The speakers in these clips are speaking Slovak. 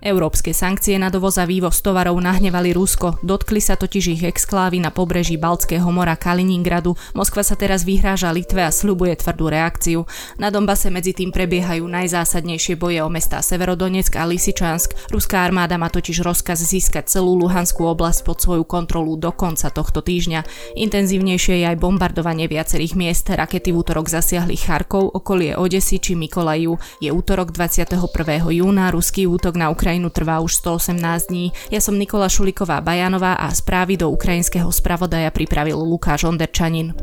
Európske sankcie na dovoz a vývoz tovarov nahnevali Rusko, dotkli sa totiž ich exklávy na pobreží Baltského mora Kaliningradu. Moskva sa teraz vyhráža Litve a sľubuje tvrdú reakciu. Na Donbase medzi tým prebiehajú najzásadnejšie boje o mestá Severodonetsk a Lisičansk. Ruská armáda má totiž rozkaz získať celú Luhanskú oblasť pod svoju kontrolu do konca tohto týždňa. Intenzívnejšie je aj bombardovanie viacerých miest. Rakety v útorok zasiahli Charkov, okolie Odesy či Mikolajiv. Je útorok 21. júna, ruský útok na Ukrajinu trvá už 118 dní. Ja som Nikola Šuliková-Bajanová a správy do ukrajinského spravodaja pripravil Lukáš Onderčanin.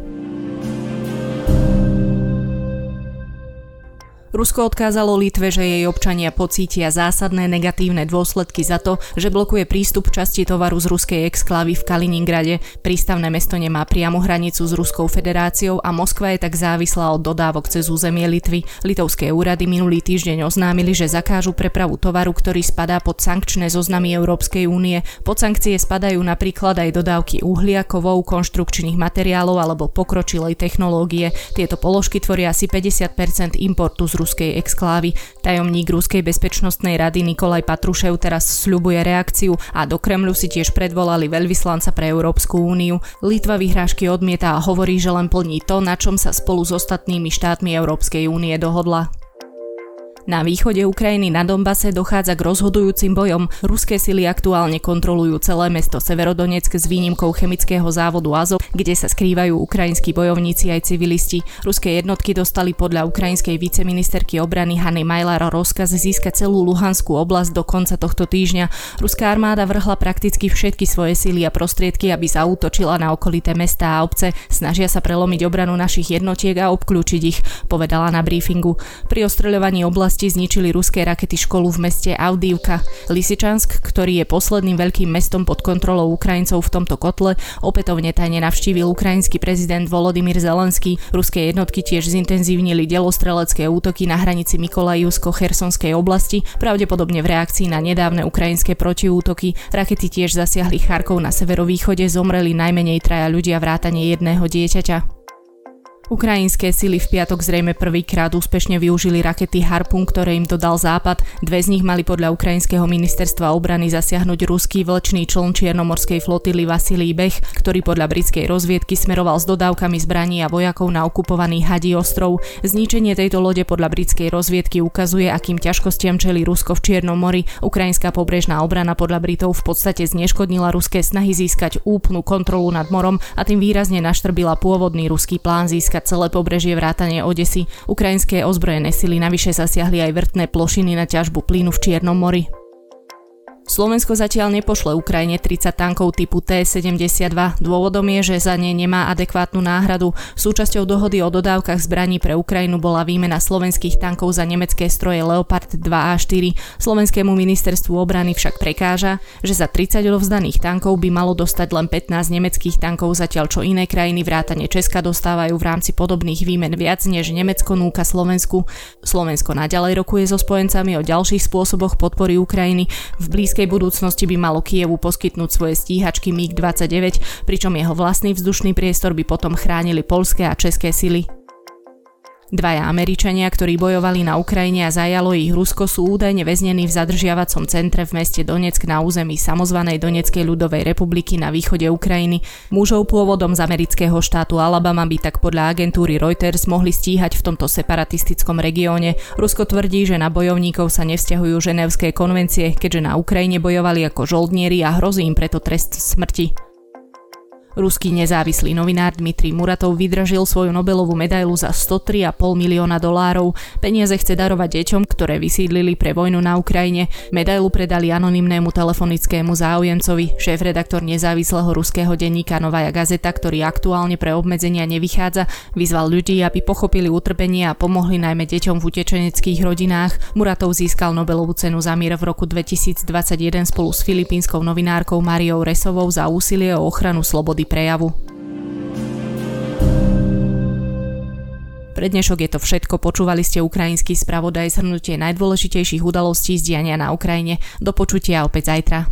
Rusko odkázalo Litve, že jej občania pocítia zásadné negatívne dôsledky za to, že blokuje prístup časti tovaru z ruskej exklávy v Kaliningrade. Prístavné mesto nemá priamu hranicu s Ruskou federáciou a Moskva je tak závislá od dodávok cez územie Litvy. Litovské úrady minulý týždeň oznámili, že zakážu prepravu tovaru, ktorý spadá pod sankčné zoznamy Európskej únie. Pod sankcie spadajú napríklad aj dodávky uhlia, kovov, konštrukčných materiálov alebo pokročilej technológie. Tieto položky tvoria asi 50% importu z ruskej exklávy. Tajomník Ruskej bezpečnostnej rady Nikolaj Patrušev teraz sľubuje reakciu a do Kremľu si tiež predvolali veľvyslanca pre Európsku úniu. Litva vyhrážky odmieta a hovorí, že len plní to, na čom sa spolu s ostatnými štátmi Európskej únie dohodla. Na východe Ukrajiny na Donbase dochádza k rozhodujúcim bojom. Ruské sily aktuálne kontrolujú celé mesto Severodonetsk s výnimkou chemického závodu Azov, kde sa skrývajú ukrajinskí bojovníci aj civilisti. Ruské jednotky dostali podľa ukrajinskej viceministerky obrany Hanne Majlaro rozkaz získať celú Luhanskú oblasť do konca tohto týždňa. Ruská armáda vrhla prakticky všetky svoje sily a prostriedky, aby zaútočila na okolité mestá a obce. Snažia sa prelomiť obranu našich jednotiek a obklúčiť ich, povedala na brífingu. Pri ostreľovaní oblasti zničili ruské rakety školu v meste Avdiivka. Lisičansk, ktorý je posledným veľkým mestom pod kontrolou Ukrajincov v tomto kotle, opätovne tajne navštívil ukrajinský prezident Volodymyr Zelenský. Ruské jednotky tiež zintenzívnili delostrelecké útoky na hranici Mikolajivsko-Chersonskej oblasti, pravdepodobne v reakcii na nedávne ukrajinské protiútoky. Rakety tiež zasiahli Charkov na severovýchode, zomreli najmenej 3 ľudia vrátane jedného dieťaťa. Ukrajinské sily v piatok zrejme prvýkrát úspešne využili rakety Harpoon, ktoré im dodal Západ. Dve z nich mali podľa ukrajinského ministerstva obrany zasiahnuť ruský vlečný čln čiernomorskej flotily Vasilij Bech, ktorý podľa britskej rozviedky smeroval s dodávkami zbraní a vojakov na okupovaný Hadí ostrov. Zničenie tejto lode podľa britskej rozviedky ukazuje, akým ťažkostiam čelí Rusko v Čiernom mori. Ukrajinská pobrežná obrana podľa Britov v podstate zneškodnila ruské snahy získať úplnú kontrolu nad morom a tým výrazne naštrbila pôvodný ruský plán získať celé pobrežie vrátane Odesy. Ukrajinské ozbrojené sily navyše zasiahli aj vrtné plošiny na ťažbu plynu v Čiernom mori. Slovensko zatiaľ nepošle Ukrajine 30 tankov typu T-72. Dôvodom je, že za ne nemá adekvátnu náhradu. Súčasťou dohody o dodávkach zbraní pre Ukrajinu bola výmena slovenských tankov za nemecké stroje Leopard 2A4. Slovenskému ministerstvu obrany však prekáža, že za 30 odovzdaných tankov by malo dostať len 15 nemeckých tankov, zatiaľ čo iné krajiny vrátane Česka dostávajú v rámci podobných výmen viac, než Nemecko núka Slovensku. Slovensko naďalej rokuje so spojencami o ďalších spôsoboch podpory Ukrajiny. V blízkej budúcnosti by malo Kyjevu poskytnúť svoje stíhačky MiG-29, pričom jeho vlastný vzdušný priestor by potom chránili poľské a české sily. Dvaja Američania, ktorí bojovali na Ukrajine a zajalo ich Rusko, sú údajne väznení v zadržiavacom centre v meste Donetsk na území samozvanej Donetskej ľudovej republiky na východe Ukrajiny. Mužov pôvodom z amerického štátu Alabama by tak podľa agentúry Reuters mohli stíhať v tomto separatistickom regióne. Rusko tvrdí, že na bojovníkov sa nevzťahujú ženevské konvencie, keďže na Ukrajine bojovali ako žoldnieri a hrozí im preto trest smrti. Ruský nezávislý novinár Dmitrij Muratov vydražil svoju Nobelovú medailu za $103,5 milióna. Peniaze chce darovať deťom, ktoré vysídlili pre vojnu na Ukrajine. Medailu predali anonymnému telefonickému záujemcovi. Šéf-redaktor nezávislého ruského denníka Novaja Gazeta, ktorý aktuálne pre obmedzenia nevychádza, vyzval ľudí, aby pochopili utrpenie a pomohli najmä deťom v utečeneckých rodinách. Muratov získal Nobelovú cenu za mier v roku 2021 spolu s filipínskou novinárkou Mariou Resovou za úsilie o ochranu slobody prejavu. Pre dnešok je to všetko. Počúvali ste Ukrajinský spravodaj, zhrnutie najdôležitejších udalostí z diania na Ukrajine. Do počutia opäť zajtra.